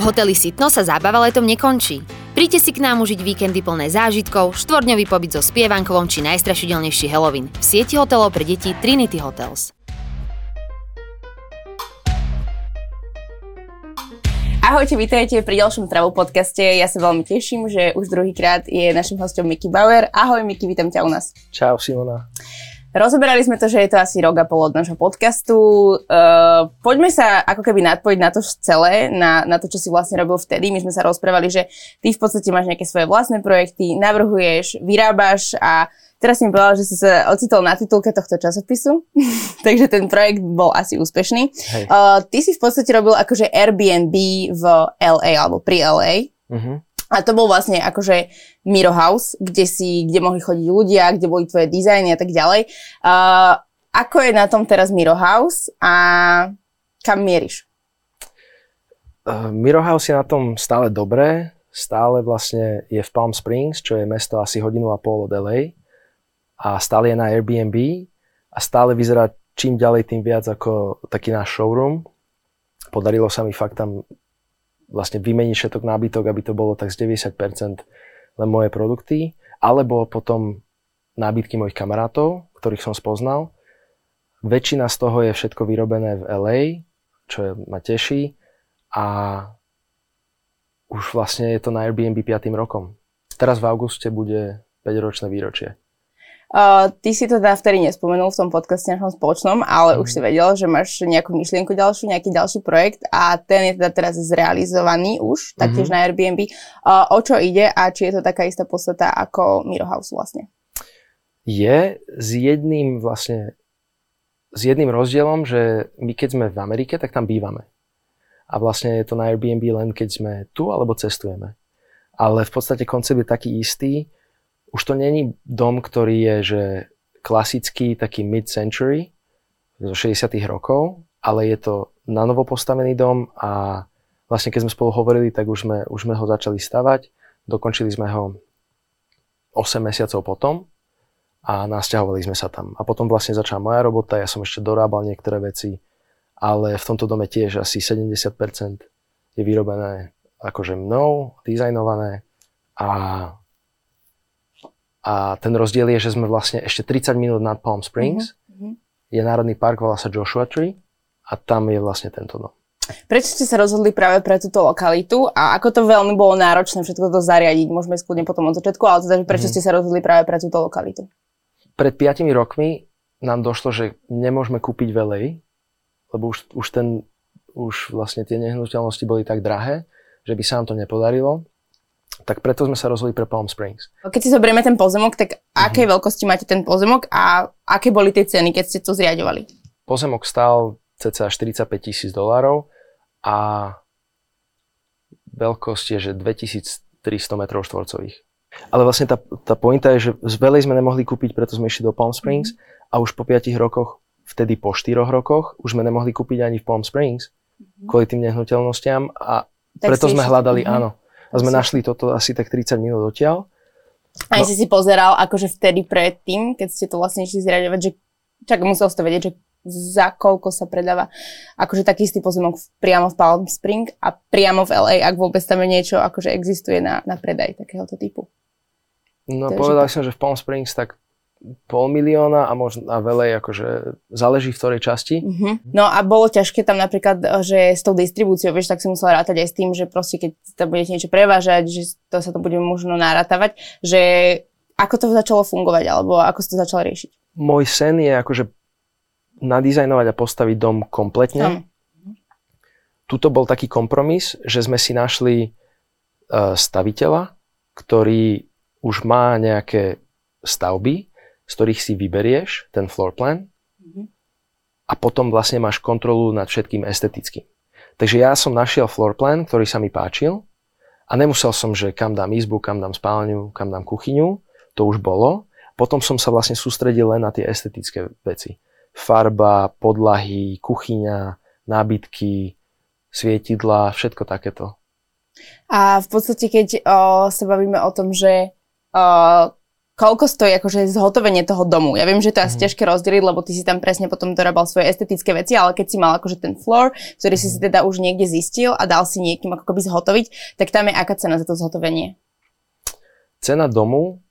V hoteli Sitno sa zábava letom nekončí. Príďte si k nám užiť víkendy plné zážitkov, štvordňový pobyt so spievankovom či najstrašidelnejší Halloween v sieti hotelov pre deti Trinity Hotels. Ahojte, vítajte pri ďalšom Travo podcaste. Ja sa veľmi teším, že už druhýkrát je našim hosťom Mickey Bauer. Ahoj Mickey, vítam ťa u nás. Čau Simona. Rozoberali sme to, že je to asi rok a pol od nášho podcastu. Poďme sa ako keby nadpojiť na to celé, na to, čo si vlastne robil vtedy. My sme sa rozprávali, že ty v podstate máš nejaké svoje vlastné projekty, navrhuješ, vyrábaš a teraz si mi povedal, že si sa ocitol na titulke tohto časopisu. Takže ten projekt bol asi úspešný. Ty si v podstate robil akože Airbnb v LA alebo pri LA. Mhm. A to bol vlastne akože Mirror House, kde mohli chodiť ľudia, kde boli tvoje dizajny a tak ďalej. Ako je na tom teraz Mirror House a kam mieríš? Mirror House je na tom stále dobré. Stále vlastne je v Palm Springs, čo je mesto asi 1.5 hodiny od LA. A stále je na Airbnb a stále vyzerá čím ďalej tým viac ako taký náš showroom. Podarilo sa mi fakt tam vlastne vymeniť všetok nábytok, aby to bolo tak z 90% len moje produkty, alebo potom nábytky mojich kamarátov, ktorých som spoznal. Väčšina z toho je všetko vyrobené v LA, čo ma teší, a už vlastne je to na Airbnb 5. rokom. Teraz v auguste bude 5-ročné výročie. Ty si to teda vtedy nespomenul v tom podcaste našom spoločnom, ale už si vedel, že máš nejakú myšlienku ďalšiu, nejaký ďalší projekt a ten je teda teraz zrealizovaný už, taktiež na Airbnb. O čo ide a či je to taká istá podstata ako Mirror House vlastne? Je s jedným rozdielom, že my keď sme v Amerike, tak tam bývame. A vlastne je to na Airbnb len keď sme tu alebo cestujeme. Ale v podstate koncept je taký istý. Už to není dom, ktorý je že klasický, taký mid-century zo 60. rokov, ale je to nanovo postavený dom a vlastne keď sme spolu hovorili, tak už sme ho začali stavať. Dokončili sme ho 8 mesiacov potom a nasťahovali sme sa tam. A potom vlastne začala moja robota, ja som ešte dorábal niektoré veci, ale v tomto dome tiež asi 70% je vyrobené akože mnou, dizajnované a ten rozdiel je, že sme vlastne ešte 30 minút nad Palm Springs. Je národný park, volá sa Joshua Tree a tam je vlastne tento dom. Prečo ste sa rozhodli práve pre túto lokalitu a ako to veľmi bolo náročné všetko to zariadiť? Môžeme skúdne potom od začiatku, ale teda, prečo ste sa rozhodli práve pre túto lokalitu? Pred 5 rokmi nám došlo, že nemôžeme kúpiť veľa, lebo už vlastne tie nehnuteľnosti boli tak drahé, že by sa nám to nepodarilo. Tak preto sme sa rozhodli pre Palm Springs. Keď si zoberieme ten pozemok, tak akej veľkosti máte ten pozemok a aké boli tie ceny, keď ste to zriaďovali? Pozemok stál cca $45,000 a veľkosť je, že 2300 m2. Ale vlastne tá pointa je, že z veľa sme nemohli kúpiť, preto sme išli do Palm Springs a už po 5 rokoch, vtedy po 4 rokoch, už sme nemohli kúpiť ani v Palm Springs kvôli tým nehnuteľnostiam a preto sme hľadali, áno. A sme našli toto asi tak 30 minút odtiaľ. A si pozeral akože vtedy predtým, keď ste to vlastne išli zriaďovať, že musel si to vedieť, že za koľko sa predáva akože taký istý pozemok priamo v Palm Spring a priamo v LA, ak vôbec tam je niečo akože existuje na predaj takéhoto typu. No povedal som, že v Palm Springs tak 500,000 a možno a veľa, akože záleží v ktorej časti. No a bolo ťažké tam napríklad, že s tou distribúciou, vieš, tak si musel rátať aj s tým, že proste keď tam budete niečo prevážať, že to sa to bude možno narátavať, že ako to začalo fungovať, alebo ako si to začal riešiť? Môj sen je akože nadizajnovať a postaviť dom kompletne. Tuto bol taký kompromis, že sme si našli staviteľa, ktorý už má nejaké stavby, z ktorých si vyberieš ten floor plan a potom vlastne máš kontrolu nad všetkým estetickým. Takže ja som našiel floor plan, ktorý sa mi páčil a nemusel som, že kam dám izbu, kam dám spálňu, kam dám kuchyňu, to už bolo. Potom som sa vlastne sústredil len na tie estetické veci. Farba, podlahy, kuchyňa, nábytky, svietidla, všetko takéto. A v podstate, keď sa bavíme o tom, že koľko stojí akože zhotovenie toho domu. Ja viem, že to je asi ťažké rozdeliť, lebo ty si tam presne potom dorabal svoje estetické veci, ale keď si mal akože ten floor, ktorý si si teda už niekde zistil a dal si niekým ako keby zhotoviť, tak tam je aká cena za to zhotovenie? Cena domu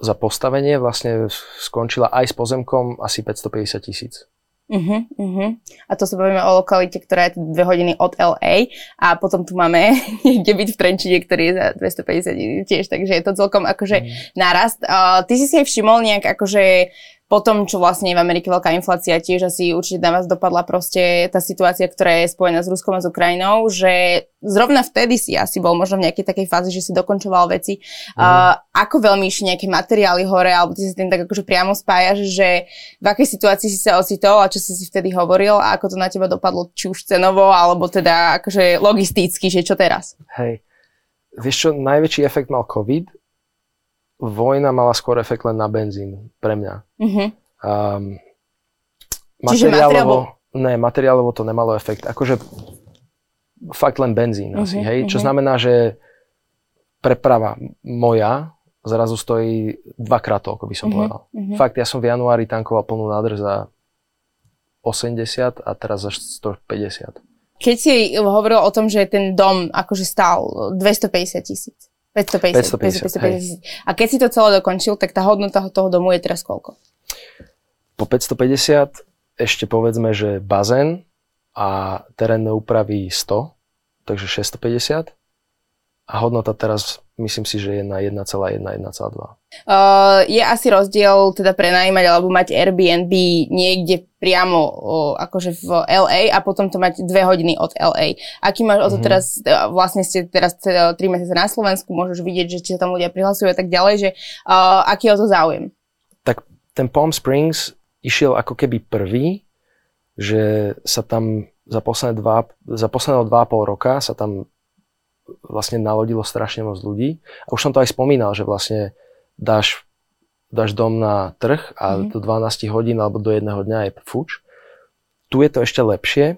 za postavenie vlastne skončila aj s pozemkom asi 550 000. A to sa bavíme o lokalite, ktorá je 2 hodiny od LA a potom tu máme niekde byť v Trenčine, ktorý je za 250 tiež, takže je to celkom akože nárast. Ty si aj všimol nejak akože po tom, čo vlastne je v Amerike veľká inflácia, tiež asi určite na vás dopadla proste tá situácia, ktorá je spojená s Ruskom a s Ukrajinou, že zrovna vtedy si asi bol možno v nejakej takej fáze, že si dokončoval veci. Ako veľmi išli nejaké materiály hore, alebo ty si tým tak akože priamo spájaš, že v akej situácii si sa ocitol a čo si si vtedy hovoril a ako to na teba dopadlo, či už cenovo, alebo teda akože logisticky, že čo teraz? Hej, vieš čo, najväčší efekt mal COVID. Vojna mala skôr efekt len na benzín, pre mňa. Materiálovo to nemalo efekt. Akože fakt len benzín asi, hej? Čo znamená, že preprava moja zrazu stojí dvakrát toľko, by som povedal. Fakt, ja som v januári tankoval plnú nádrž za 80 a teraz za 150. Keď si hovoril o tom, že ten dom akože stál 250 000. 550. A keď si to celé dokončil, tak tá hodnota toho domu je teraz koľko? Po 550 ešte povedzme, že bazén a terénne úpravy 100, takže 650. A hodnota teraz, myslím si, že je na 1,1, 1,2. Je asi rozdiel teda prenajímať alebo mať Airbnb niekde priamo akože v LA a potom to mať 2 hodiny od LA. Aký máš o to teraz, vlastne ste teraz 3 mesiace na Slovensku, môžeš vidieť, že či sa tam ľudia prihlasujú a tak ďalej, že aký je o to záujem? Tak ten Palm Springs išiel ako keby prvý, že sa tam za posledné 2,5 roka sa tam vlastne nalodilo strašne moc ľudí. A už som to aj spomínal, že vlastne dáš dom na trh a do 12 hodín alebo do jedného dňa je fuč. Tu je to ešte lepšie,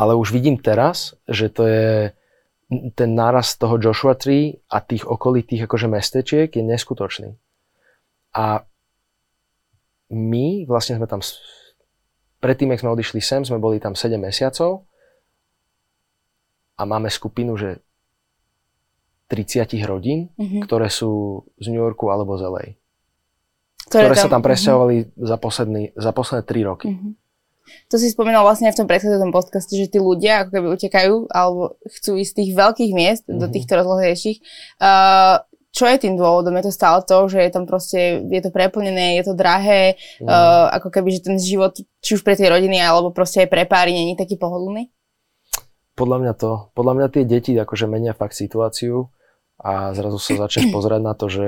ale už vidím teraz, že to je ten nárast toho Joshua Tree a tých okolitých akože mestečiek je neskutočný. A my vlastne sme tam predtým, jak sme odišli sem, sme boli tam 7 mesiacov a máme skupinu, že 30 rodín, ktoré sú z New Yorku alebo z LA. Ktoré sa tam presťahovali za posledné 3 roky. To si spomínal vlastne v tom predchádzajúcom podcaste, že tí ľudia ako keby utekajú alebo chcú ísť z tých veľkých miest do týchto rozlohlejších. Čo je tým dôvodom? Je to stále to, že je tam proste, je to preplnené, je to drahé, ako keby, že ten život, či už pre tie rodiny, alebo proste aj pre páry, nie je taký pohodlný? Podľa mňa tie deti akože menia fakt situáciu a zrazu sa začneš pozerať na to, že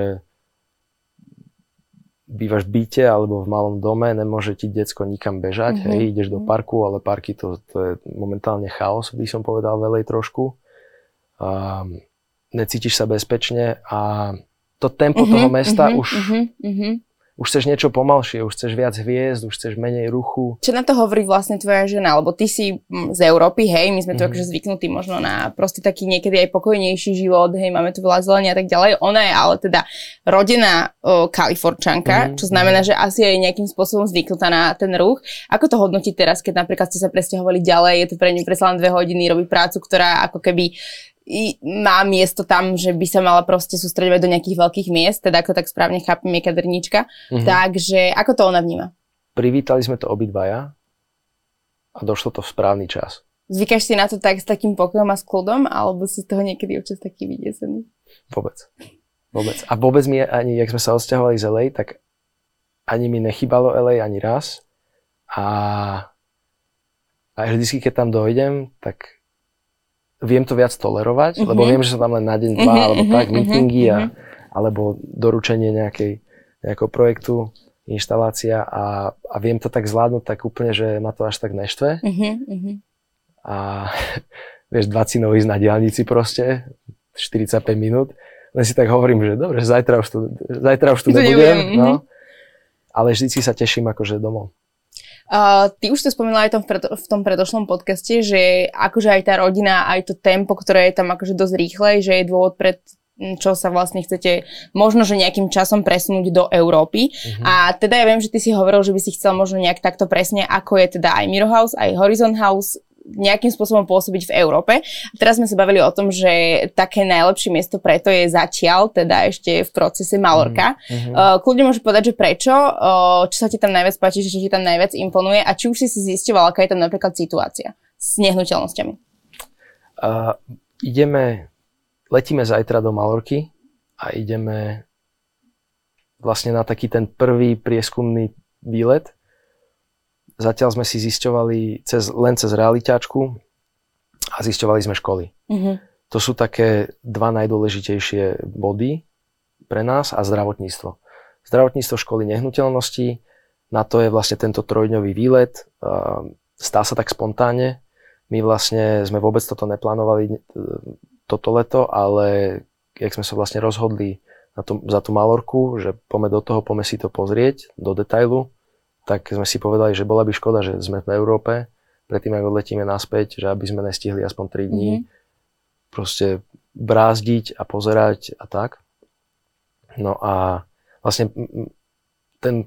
bývaš v byte alebo v malom dome, nemôže ti decko nikam bežať, hej, ideš do parku, ale parky to je momentálne chaos, by som povedal veľa trošku. Necítiš sa bezpečne a to tempo toho mesta už chceš niečo pomalšie, už chceš viac hviezd, už chceš menej ruchu. Čo na to hovorí vlastne tvoja žena? Lebo ty si z Európy, hej, my sme tu akože zvyknutí možno na proste taký niekedy aj pokojnejší život, hej, máme tu veľa zelenia a tak ďalej. Ona je ale teda rodená Kaliforčanka, čo znamená, že asi je nejakým spôsobom zvyknutá na ten ruch. Ako to hodnotí teraz, keď napríklad ste sa presťahovali ďalej, je to pre ňu predsa len 2 hodiny, robí prácu, ktorá ako keby má miesto tam, že by sa mala proste sústredovať do nejakých veľkých miest, teda ako tak správne chápem, je kaderníčka. Takže ako to ona vníma? Privítali sme to obidvaja a došlo to v správny čas. Zvykáš si na to tak s takým pokojom a s kľudom, alebo si z toho niekedy občas taký vydiesený? Vôbec. A vôbec mi ani, jak sme sa odsťahovali z LA, tak ani mi nechybalo LA ani raz. A vždycky, keď tam dojdem, tak viem to viac tolerovať, lebo viem, že sa tam len na deň, dva, alebo tak, meetingy, alebo doručenie nejakého projektu, inštalácia a viem to tak zvládnuť tak úplne, že ma to až tak neštve. A vieš, 20 ísť na diaľnici proste, 45 minút, len si tak hovorím, že dobre, zajtra už tu nebudem. No. Ale vždy sa teším akože domov. Ty už to spomínala aj v tom predošlom podcaste, že akože aj tá rodina, aj to tempo, ktoré je tam akože dosť rýchle, že je dôvod pre čo sa vlastne chcete možno, že nejakým časom presunúť do Európy. Mm-hmm. A teda ja viem, že ty si hovoril, že by si chcel možno nejak takto presne, ako je teda aj Mirror House, aj Horizon House, nejakým spôsobom pôsobiť v Európe. A teraz sme sa bavili o tom, že také najlepšie miesto preto je zatiaľ, teda ešte v procese Mallorca. Mm-hmm. Kľudne môžeš povedať, že prečo, čo sa ti tam najviac páči, čo ti tam najviac imponuje a či už si zisťoval, aká je tam napríklad situácia s nehnuteľnosťami. Letíme zajtra do Mallorky a ideme vlastne na taký ten prvý prieskumný výlet. Zatiaľ sme si zisťovali len cez realitáčku a zisťovali sme školy. Uh-huh. To sú také dva najdôležitejšie body pre nás a zdravotníctvo. Zdravotníctvo, školy, nehnuteľnosti, na to je vlastne tento trojdňový výlet. Stá sa tak spontánne. My vlastne sme vôbec toto neplánovali toto leto, ale jak sme sa vlastne rozhodli za tú Mallorku, že poďme si to pozrieť do detailu, tak sme si povedali, že bola by škoda, že sme v Európe, predtým, ako odletíme naspäť, že aby sme nestihli aspoň 3 dní proste brázdiť a pozerať a tak. No a vlastne ten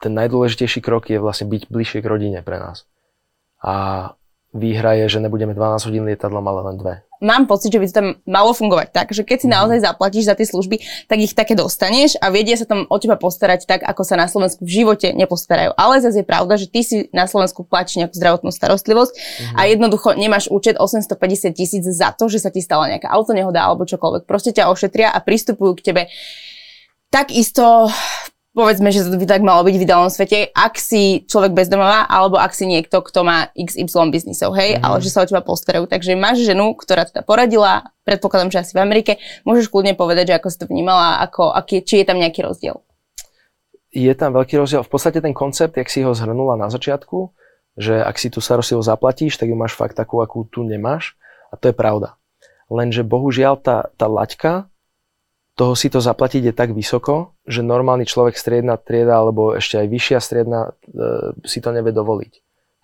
najdôležitejší krok je vlastne byť bližšie k rodine pre nás. A výhra je, že nebudeme 12 hodín lietadlom, ale len 2. Mám pocit, že by to tam malo fungovať tak, že keď si naozaj zaplatíš za tie služby, tak ich také dostaneš a vedia sa tam o teba postarať tak, ako sa na Slovensku v živote nepostarajú. Ale zase je pravda, že ty si na Slovensku platíš nejakú zdravotnú starostlivosť a jednoducho nemáš účet 850 000 za to, že sa ti stala nejaká autonehoda alebo čokoľvek. Proste ťa ošetria a pristupujú k tebe takisto. Povedzme, že to by tak malo byť v ideálnom svete, ak si človek bezdomová, alebo ak si niekto, kto má XY biznisov, hej, ale že sa o teba postarajú. Takže máš ženu, ktorá teda poradila, predpokladám, že asi v Amerike, môžeš kľudne povedať, že ako si to vnímala, či je tam nejaký rozdiel? Je tam veľký rozdiel. V podstate ten koncept, jak si ho zhrnula na začiatku, že ak si tú starostlivosť zaplatíš, tak ju máš fakt takú, akú tu nemáš, a to je pravda. Lenže bohužiaľ tá laťka toho si to zaplatiť je tak vysoko, že normálny človek, striedna trieda alebo ešte aj vyššia striedna si to nevie dovoliť.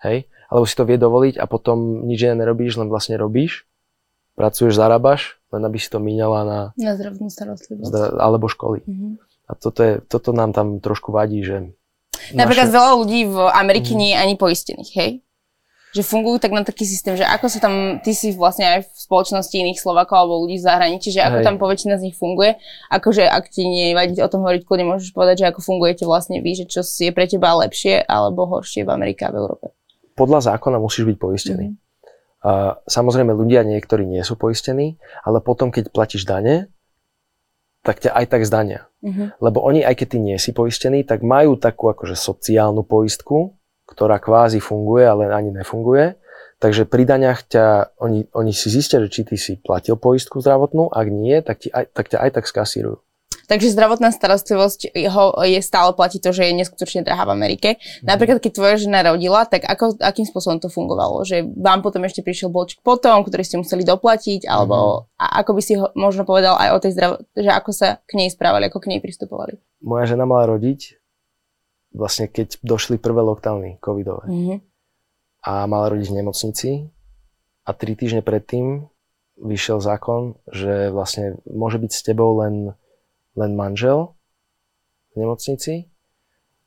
Hej? Alebo si to vie dovoliť a potom nič iné nerobíš, len vlastne robíš, pracuješ, zarábaš, len aby si to míňala na zdravotnú starostlivosť. Alebo školy. Mm-hmm. A toto nám tam trošku vadí, že... Napríklad veľa ľudí v Amerike nie je ani poistených, hej? Že fungujú tak na taký systém, že ako sa tam, ty si vlastne aj v spoločnosti iných Slovákov alebo ľudí v zahraničí, že ako tam poväčšina z nich funguje, akože ak ti nevadí o tom hovoriť, kľudne môžeš povedať, že ako fungujete vlastne vy, že čo je pre teba lepšie alebo horšie v Amerike a v Európe. Podľa zákona musíš byť poistený. Samozrejme ľudia niektorí nie sú poistení, ale potom keď platíš dane, tak ťa aj tak zdania. Lebo oni, aj keď ty nie si poistený, tak majú takú akože sociálnu poistku, ktorá kvázi funguje, ale ani nefunguje. Takže pri daniach oni si zistia, že či ty si platil poistku zdravotnú, ak nie, tak ťa aj tak skasírujú. Takže zdravotná starostlivosť je stále platí to, že je neskutočne drahá v Amerike. Napríklad, keď tvoja žena rodila, tak akým spôsobom to fungovalo? Že vám potom ešte prišiel bolčík potom, ktorý ste museli doplatiť, alebo ako by si možno povedal aj o tej že ako sa k nej správali, ako k nej pristupovali? Moja žena mala rodiť vlastne keď došli prvé lockdowny covidové a mala rodiť v nemocnici a 3 týždne predtým vyšiel zákon, že vlastne môže byť s tebou len manžel v nemocnici.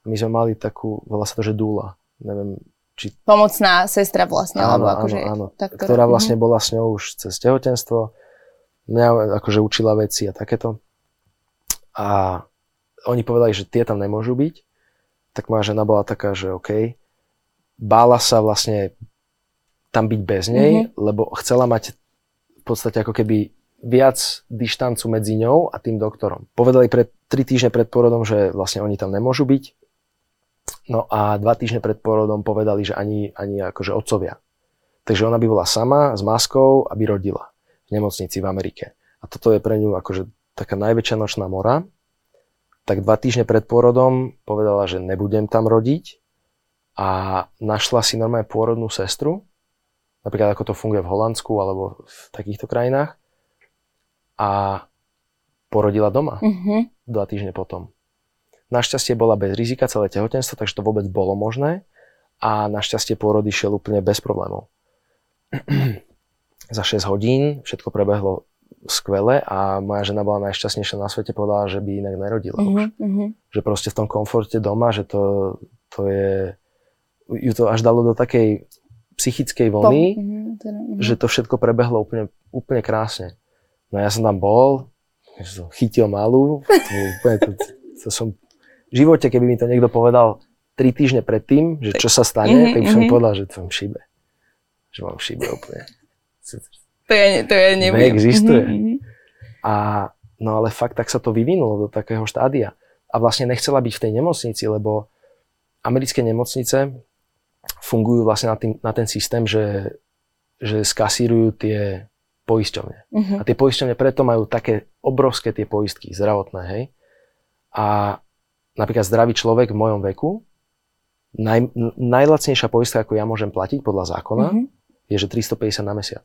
My sme mali takú, volá sa to, že dúla, neviem, či... Pomocná sestra vlastne, alebo akože... Áno, ktorá vlastne bola s ňou už cez tehotenstvo, mňa akože učila veci a takéto. A oni povedali, že tie tam nemôžu byť. Tak moja žena bola taká, že OK, bála sa vlastne tam byť bez nej, lebo chcela mať v podstate ako keby viac dištancu medzi ňou a tým doktorom. Povedali 3 týždne pred porodom, že vlastne oni tam nemôžu byť. No a 2 týždne pred porodom povedali, že ani akože otcovia. Takže ona by bola sama s maskou, aby rodila v nemocnici v Amerike. A toto je pre ňu akože taká najväčšia nočná mora. Tak 2 týždne pred pôrodom povedala, že nebudem tam rodiť a našla si normálne pôrodnú sestru, napríklad ako to funguje v Holandsku alebo v takýchto krajinách, a porodila doma 2 týždne potom. Našťastie bola bez rizika celé tehotenstvo, takže to vôbec bolo možné a našťastie pôrod išiel úplne bez problémov. Za 6 hodín všetko prebehlo skvelé a moja žena bola najšťastnejšia na svete, povedala, že by inak nerodila už. Že proste v tom komforte doma, že ju to až dalo do takej psychickej vlny, že to všetko prebehlo úplne krásne. No ja som tam bol, chytil malú, to som v živote, keby mi to niekto povedal 3 týždne predtým, že čo sa stane, tak by som povedal, že som v šibe. Že mám v šibe úplne. To ja neviem. Neexistuje. A, no ale fakt tak sa to vyvinulo do takého štádia. A vlastne nechcela byť v tej nemocnici, lebo americké nemocnice fungujú vlastne na ten systém, že skasírujú tie poisťovne. A tie poisťovne preto majú také obrovské tie poistky zdravotné, hej. A napríklad zdravý človek v mojom veku, najlacnejšia poistka, ako ja môžem platiť podľa zákona, je, že 350 na mesiac.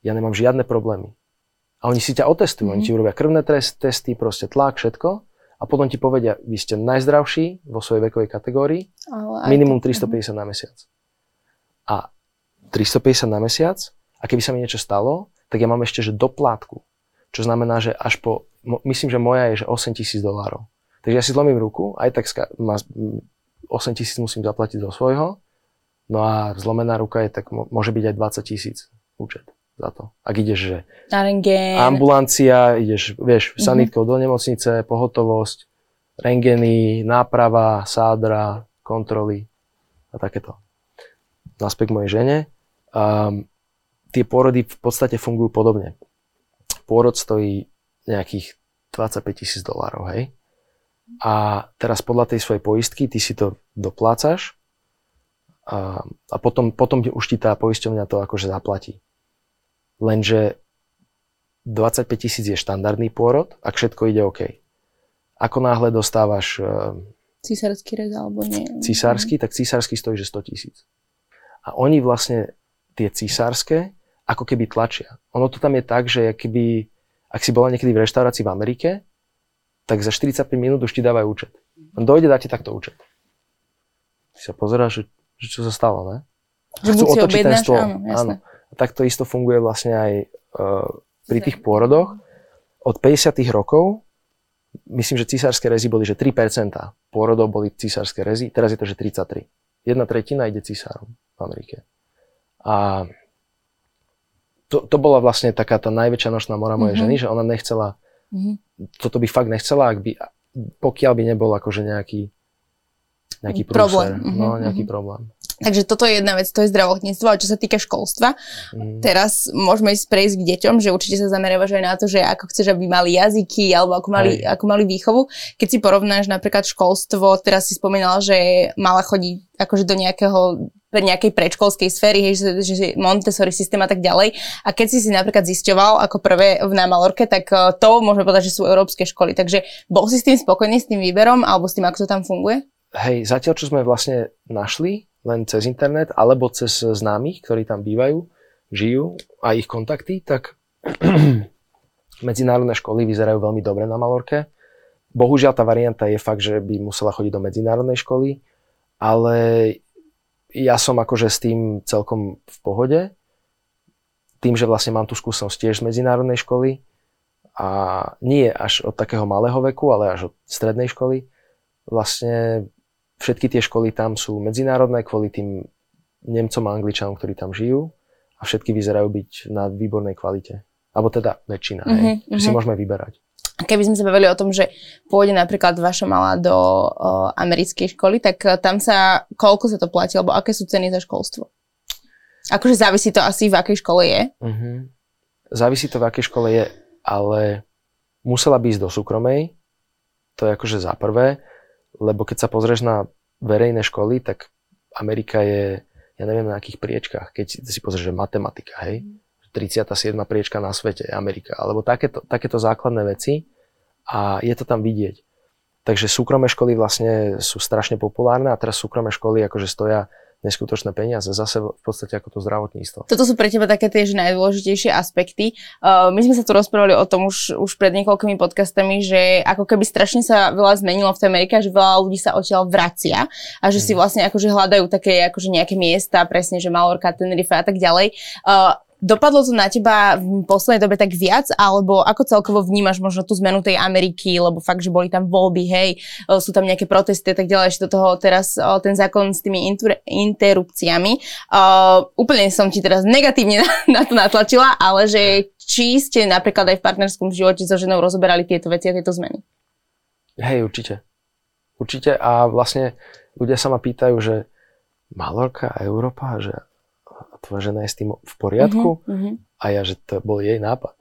Ja nemám žiadne problémy. A oni si ťa otestujú, oni ti urobia krvné testy, proste tlak, všetko. A potom ti povedia, vy ste najzdravší vo svojej vekovej kategórii, minimum 350 na mesiac. A 350 na mesiac, a keby sa mi niečo stalo, tak ja mám ešte, že doplátku. Čo znamená, že až po, myslím, že moja je, že $8,000. Takže ja si zlomím ruku, aj tak 8,000 musím zaplatiť do svojho, no a zlomená ruka je, tak môže byť aj $20,000 účet za to. Ak ideš, že ambulancia, ideš, vieš, sanitkou do nemocnice, pohotovosť, rentgeny, náprava, sádra, kontroly a takéto. Naspäť k mojej žene. Tie pôrody v podstate fungujú podobne. Pôrod stojí nejakých $25,000, hej. A teraz podľa tej svojej poistky ty si to doplácaš a potom už ti tá poisťovňa to akože zaplatí. Lenže $25,000 je štandardný pôrod, ak všetko ide OK. Ako náhle dostávaš císarský rez alebo nie? Císarský, tak císarský stojí, že $100,000. A oni vlastne tie císarské ako keby tlačia. Ono to tam je tak, že keby, ak si bola niekedy v reštaurácii v Amerike, tak za 45 minút už ti dávajú účet. On dojde, dá ti takto účet. Ty sa pozeráš, že čo sa stalo, ne? Chcú otočiť ten stôl. Áno. A tak to isto funguje vlastne aj pri tých pôrodoch. Od 50. rokov, myslím, že císarské rezy boli, že 3% pôrodov boli císarské rezy, teraz je to, že 33. 1/3 ide císarom v Amerike. A to bola vlastne taká tá najväčšia nočná mora mojej ženy, že ona nechcela, toto by fakt nechcela, pokiaľ by nebol akože nejaký problém. Problém. Takže toto je jedna vec, to je zdravotníctvo, a čo sa týka školstva, teraz môžeme ísť prejsť k deťom, že určite sa zameriavaš aj na to, že ako chceš, aby mali jazyky, alebo ako mali výchovu. Keď si porovnáš napríklad školstvo, teraz si spomínala, že mala chodiť akože do nejakej predškolskej sféry, hej, že Montessori systém a tak ďalej. A keď si napríklad zisťoval ako prvé na Mallorke, tak to môžeme povedať, že sú európske školy. Takže bol si s tým spokojný, s tým výberom, alebo s tým, ako to tam funguje? Hej, zatiaľ, čo sme vlastne našli, len cez internet, alebo cez známych, ktorí tam bývajú, žijú a ich kontakty, tak medzinárodné školy vyzerajú veľmi dobre na Mallorke. Bohužiaľ tá varianta je fakt, že by musela chodiť do medzinárodnej školy, ale ja som akože s tým celkom v pohode. Tým, že vlastne mám tú skúsenosť tiež z medzinárodnej školy a nie až od takého malého veku, ale až od strednej školy, vlastne všetky tie školy tam sú medzinárodné kvôli tým Nemcom a Angličanom, ktorí tam žijú, a všetky vyzerajú byť na výbornej kvalite. Alebo teda väčšina, si môžeme vyberať. Keby sme sa bavili o tom, že pôjde napríklad vaša malá do americkej školy, tak tam koľko sa to platí, alebo aké sú ceny za školstvo? Akože závisí to asi, v akej škole je. Závisí to, v akej škole je, ale musela by ísť do súkromej, to je akože za prvé. Lebo keď sa pozrieš na verejné školy, tak Amerika je, ja neviem, na akých priečkách. Keď si pozrieš, že matematika, hej, 37. priečka na svete je Amerika, alebo takéto základné veci, a je to tam vidieť. Takže súkromné školy vlastne sú strašne populárne a teraz súkromné školy akože stoja neskutočné peniaze, zase v podstate ako to zdravotníctvo. Toto sú pre teba také tie najdôležitejšie aspekty. My sme sa tu rozprávali o tom už pred niekoľkými podcastami, že ako keby strašne sa veľa zmenilo v tej Amerike, že veľa ľudí sa odtiaľ vracia a že si vlastne akože hľadajú také akože nejaké miesta, presne, že Mallorca, Tenerife a tak ďalej. Dopadlo to na teba v poslednej dobe tak viac, alebo ako celkovo vnímaš možno tú zmenu tej Ameriky, lebo fakt, že boli tam voľby, hej, sú tam nejaké protesty a tak ďalej, ešte do toho teraz ten zákon s tými interrupciami. Úplne som ti teraz negatívne na to natlačila, ale že či ste napríklad aj v partnerskom živote so ženou rozoberali tieto veci a tieto zmeny? Hej, určite. Určite a vlastne ľudia sa ma pýtajú, že Mallorca a Európa, že tvoja žena je s tým v poriadku a ja, že to bol jej nápad.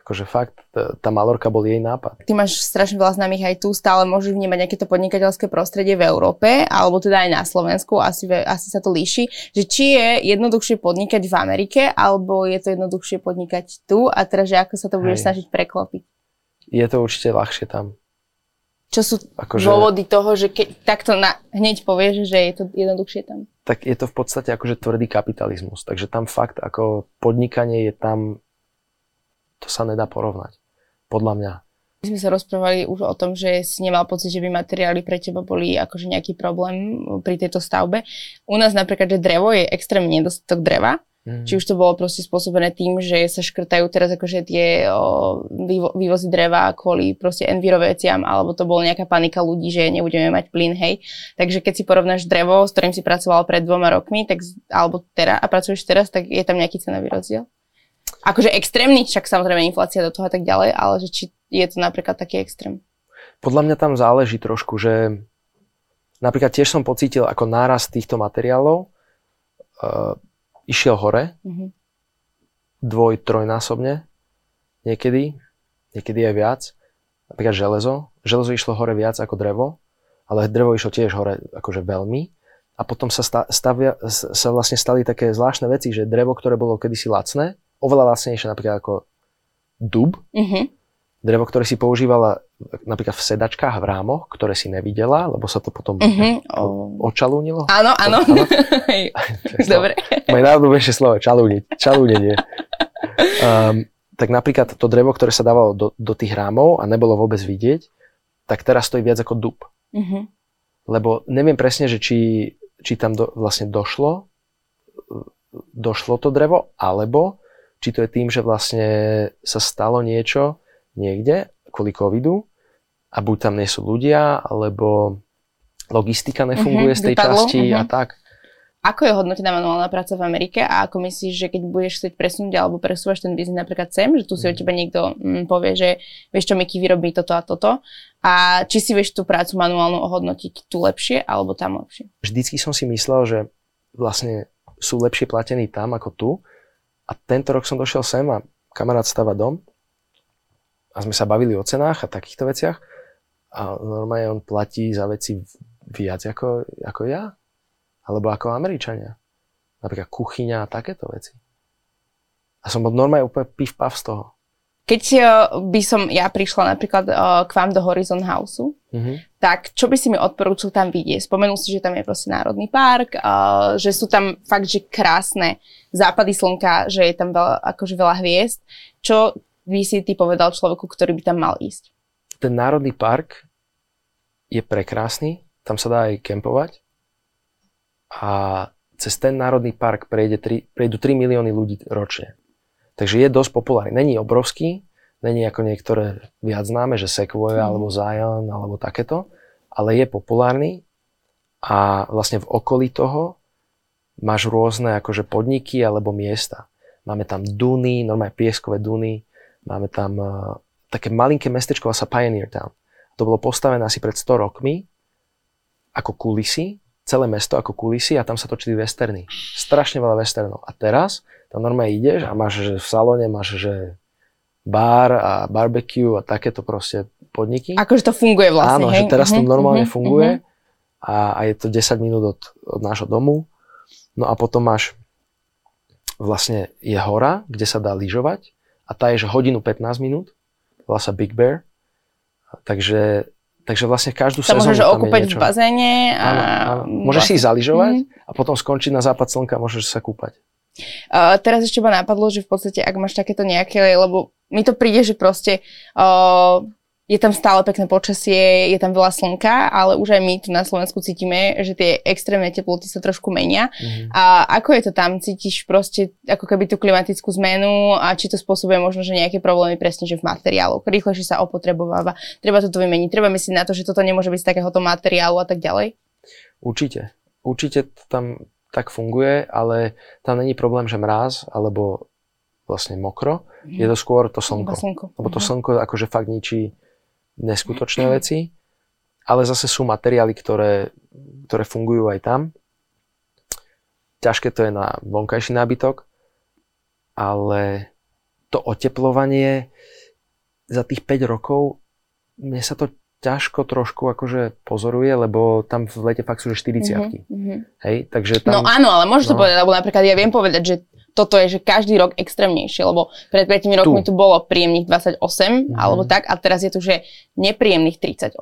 Akože fakt, tá Mallorca bol jej nápad. Ty máš strašne veľa známych aj tu, stále môžeš vnímať nejaké to podnikateľské prostredie v Európe, alebo teda aj na Slovensku, asi sa to líši, že či je jednoduchšie podnikať v Amerike, alebo je to jednoduchšie podnikať tu a teraz, že ako sa to budeš snažiť preklopiť? Je to určite ľahšie tam. Čo sú dôvody toho, že takto hneď povieš, že je to jednoduchšie tam? Tak je to v podstate akože tvrdý kapitalizmus. Takže tam fakt ako podnikanie je tam, to sa nedá porovnať. Podľa mňa. My sme sa rozprávali už o tom, že si nemal pocit, že by materiály pre teba boli akože nejaký problém pri tejto stavbe. U nás napríklad, že drevo je extrémne nedostatok dreva. Či už to bolo proste spôsobené tým, že sa škrtajú teraz akože tie vývozy dreva kvôli proste enviroveciam, alebo to bola nejaká panika ľudí, že nebudeme mať plyn, hej. Takže keď si porovnáš drevo, s ktorým si pracoval pred 2 rokmi, tak, alebo teraz, a pracuješ teraz, tak je tam nejaký cenový rozdiel. Akože extrémny, však samozrejme inflácia do toho a tak ďalej, ale že či je to napríklad taký extrém? Podľa mňa tam záleží trošku, že napríklad tiež som pocítil ako nárast týchto materiálov, išiel hore, 2-3-násobne, niekedy aj viac. Napríklad železo išlo hore viac ako drevo, ale drevo išlo tiež hore akože veľmi. A potom sa vlastne stali také zvláštne veci, že drevo, ktoré bolo kedysi lacné, oveľa lacnejšie napríklad ako dub, drevo, ktoré si používala napríklad v sedačkách, v rámoch, ktoré si nevidela, lebo sa to potom očalúnilo. Áno. Dobre. Moje najobľúbenejšie slovo, čalúnenie. Tak napríklad to drevo, ktoré sa dávalo do tých rámov a nebolo vôbec vidieť, tak teraz stojí viac ako dub. Lebo neviem presne, že či tam vlastne došlo to drevo, alebo či to je tým, že vlastne sa stalo niečo niekde, kvôli covidu a buď tam nie sú ľudia, alebo logistika nefunguje z tej časti a tak. Ako je hodnotená manuálna práca v Amerike a ako myslíš, že keď budeš chcieť presunúť alebo presúvaš ten biznis napríklad sem, že tu si od teba niekto povie, že vieš čo, Mickey vyrobí toto a toto a či si vieš tú prácu manuálnu ohodnotiť tu lepšie alebo tam lepšie? Vždycky som si myslel, že vlastne sú lepšie platení tam ako tu a tento rok som došiel sem a kamarát stavá dom a sme sa bavili o cenách a takýchto veciach a normálne on platí za veci viac ako ja alebo ako Američania. Napríklad kuchyňa a takéto veci. A som bol normálne úplne pif-paf z toho. Keď by som ja prišla napríklad k vám do Horizon Houseu, tak čo by si mi odporúčil tam vidieť? Spomenul si, že tam je proste národný park, že sú tam fakt, že krásne západy slnka, že je tam veľa hviezd. Čo by si ty povedal človeku, ktorý by tam mal ísť? Ten národný park je prekrásny, tam sa dá aj kempovať a cez ten národný park prejdú 3 milióny ľudí ročne. Takže je dosť populárny. Není obrovský, není ako niektoré viac známe, že Sequoia alebo Zion alebo takéto, ale je populárny a vlastne v okolí toho máš rôzne akože podniky alebo miesta. Máme tam duny, normálne pieskové duny. Máme tam také malinké mestečko, volá sa Pioneertown. To bolo postavené asi pred 100 rokmi ako kulisy, celé mesto ako kulisy a tam sa točili westerny. Strašne veľa westernov. A teraz tam normálne ideš a máš že v salóne, máš že bar a barbecue a takéto proste podniky. Akože to funguje vlastne. Áno, hej? Že teraz to normálne funguje a je to 10 minút od nášho domu. No a potom máš vlastne je hora, kde sa dá lyžovať. A tá je, že hodinu 15 minút, volá sa Big Bear, takže vlastne každú sezónu tam je niečo. Tam môžeš okúpať v bazéne. Áno. Môžeš si ich zaližovať a potom skončiť na západ slnka, môžeš sa kúpať. Teraz ešte ma napadlo, že v podstate, ak máš takéto nejaké, lebo mi to príde, že proste je tam stále pekné počasie, je tam veľa slnka, ale už aj my tu na Slovensku cítime, že tie extrémne teploty sa trošku menia. Mm-hmm. A ako je to tam? Cítiš proste ako keby tú klimatickú zmenu a či to spôsobuje možno, že nejaké problémy presne, že v materiáloch. Rýchlejšie sa opotrebováva, treba toto vymeniť, treba myslieť na to, že toto nemôže byť z takéhoto materiálu a tak ďalej? Určite. Určite to tam tak funguje, ale tam není problém, že mráz alebo vlastne mokro. Mm-hmm. Je to skôr to slnko. Lebo to slnko akože fakt ničí neskutočné veci, ale zase sú materiály, ktoré fungujú aj tam. Ťažké to je na vonkajší nábytok, ale to oteplovanie za tých 5 rokov, mne sa to ťažko trošku akože pozoruje, lebo tam v lete fakt sú že 40-ky. Mm-hmm. Hej, takže tam... No áno, ale môžeš to povedať, lebo napríklad ja viem povedať, že toto je, že každý rok extrémnejšie, lebo pred 5 rokmi tu bolo príjemných 28, alebo tak, a teraz je tu, že nepríjemných 38.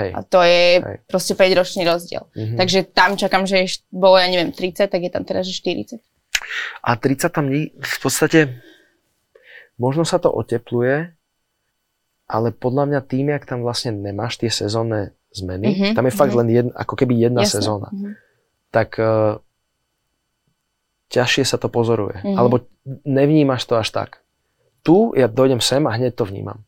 Hej. A to je proste 5-ročný rozdiel. Mm-hmm. Takže tam čakám, že bolo, ja neviem, 30, tak je tam teraz, že 40. A 30 tam v podstate, možno sa to otepluje, ale podľa mňa tým, jak tam vlastne nemáš tie sezónne zmeny, tam je fakt len jedna Jasne. Sezóna. Mm-hmm. Tak... ťažšie sa to pozoruje. Mm-hmm. Alebo nevnímaš to až tak. Tu ja dojdem sem a hneď to vnímam.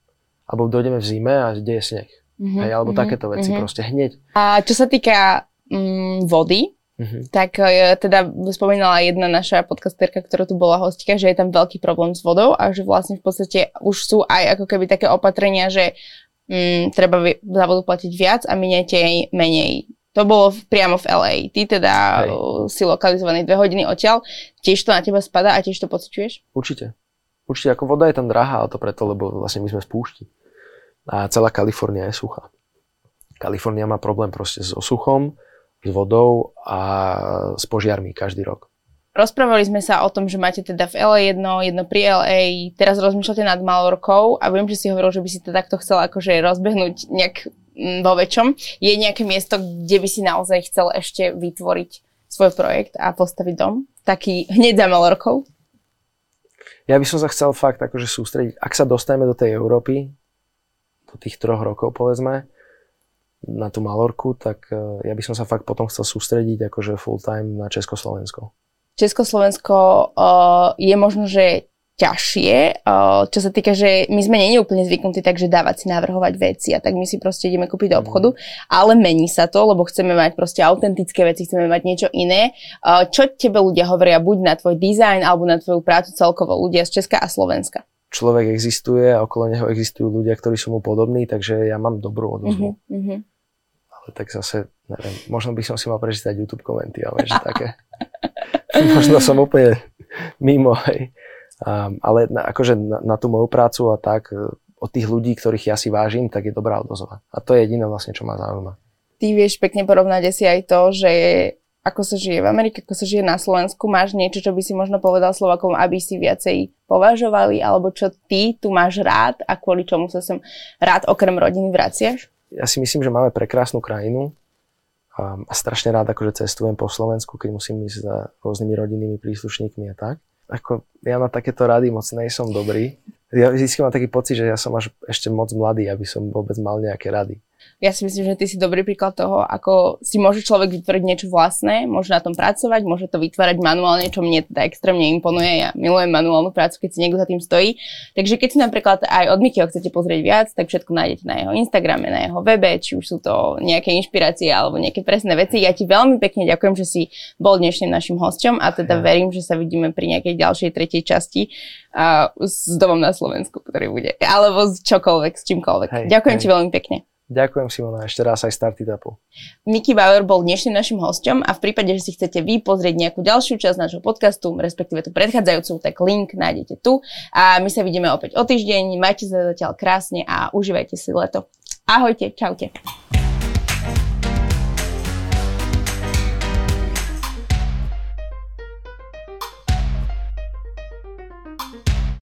Alebo dojdeme v zime a deje sneh. Mm-hmm. Hej, alebo takéto veci proste hneď. A čo sa týka vody, tak teda spomínala jedna naša podcasterka, ktorá tu bola hostka, že je tam veľký problém s vodou a že vlastne v podstate už sú aj ako keby také opatrenia, že treba za vodu platiť viac a miniete jej menej. To bolo priamo v LA. Ty teda si lokalizovaný 2 hodiny odtiaľ. Tiež to na teba spadá a tiež to pociťuješ? Určite. Určite, ako voda je tam drahá, ale to preto, lebo vlastne my sme z púšti. A celá Kalifornia je suchá. Kalifornia má problém proste so suchom, s vodou a s požiarmi každý rok. Rozprávali sme sa o tom, že máte teda v LA jedno pri LA, teraz rozmýšľate nad Malorkou a viem, že si hovoril, že by si to takto chcel akože rozbehnúť nejak vo väčšom. Je nejaké miesto, kde by si naozaj chcel ešte vytvoriť svoj projekt a postaviť dom? Taký hneď za Malorkou? Ja by som sa chcel fakt akože sústrediť, ak sa dostaneme do tej Európy, do tých 3 rokov povedzme, na tú Malorku, tak ja by som sa fakt potom chcel sústrediť akože full time na Československo. Československo je možno, že ťažšie, čo sa týka, že my sme nie úplne zvyknutí, takže dávať si navrhovať veci a tak my si proste ideme kúpiť do obchodu, ale mení sa to, lebo chceme mať proste autentické veci, chceme mať niečo iné. Čo tebe ľudia hovoria buď na tvoj dizajn, alebo na tvoju prácu celkovo ľudia z Česka a Slovenska? Človek existuje a okolo neho existujú ľudia, ktorí sú mu podobní, takže ja mám dobrú odozvu. Mm-hmm. Ale tak zase, neviem, možno by som si mal prečítať YouTube komenty, ale že také... Možno som úplne mimo, hej. Ale akože na tú moju prácu a tak, od tých ľudí, ktorých ja si vážim, tak je dobrá odozva. A to je jediné vlastne, čo ma zaujíma. Ty vieš pekne porovnať si aj to, že ako sa žije v Amerike, ako sa žije na Slovensku, máš niečo, čo by si možno povedal Slovákom, aby si viacej považovali, alebo čo ty tu máš rád a kvôli čomu sa sem rád okrem rodiny vraciaš? Ja si myslím, že máme prekrásnu krajinu. A strašne rád akože cestujem po Slovensku, keď musím ísť za rôznymi rodinnými príslušníkmi a tak. Ako ja na takéto rady moc nejsom dobrý. Ja vždycky mám taký pocit, že ja som až ešte moc mladý, aby som vôbec mal nejaké rady. Ja si myslím, že ty si dobrý príklad toho, ako si môže človek vytvoriť niečo vlastné, môže na tom pracovať, môže to vytvárať manuálne, čo mne teda extrémne imponuje. Ja milujem manuálnu prácu, keď si niekto za tým stojí. Takže keď si napríklad aj od Mickeyho chcete pozrieť viac, tak všetko nájdete na jeho Instagrame, na jeho webe, či už sú to nejaké inšpirácie alebo nejaké presné veci. Ja ti veľmi pekne ďakujem, že si bol dnešným našim hosťom a teda verím, že sa vidíme pri nejakej ďalšej 3. časti s domom na Slovensku, ktorý bude, alebo čokoľvek, s čímkoľvek. Hej, ďakujem ti veľmi pekne. Ďakujem, Simona, ešte raz aj Startitupu. Mickey Bauer bol dnešným našim hosťom a v prípade, že si chcete vy pozrieť nejakú ďalšiu časť nášho podcastu, respektíve tú predchádzajúcu, tak link nájdete tu a my sa vidíme opäť o týždeň. Majte sa zatiaľ krásne a užívajte si leto. Ahojte, čaute.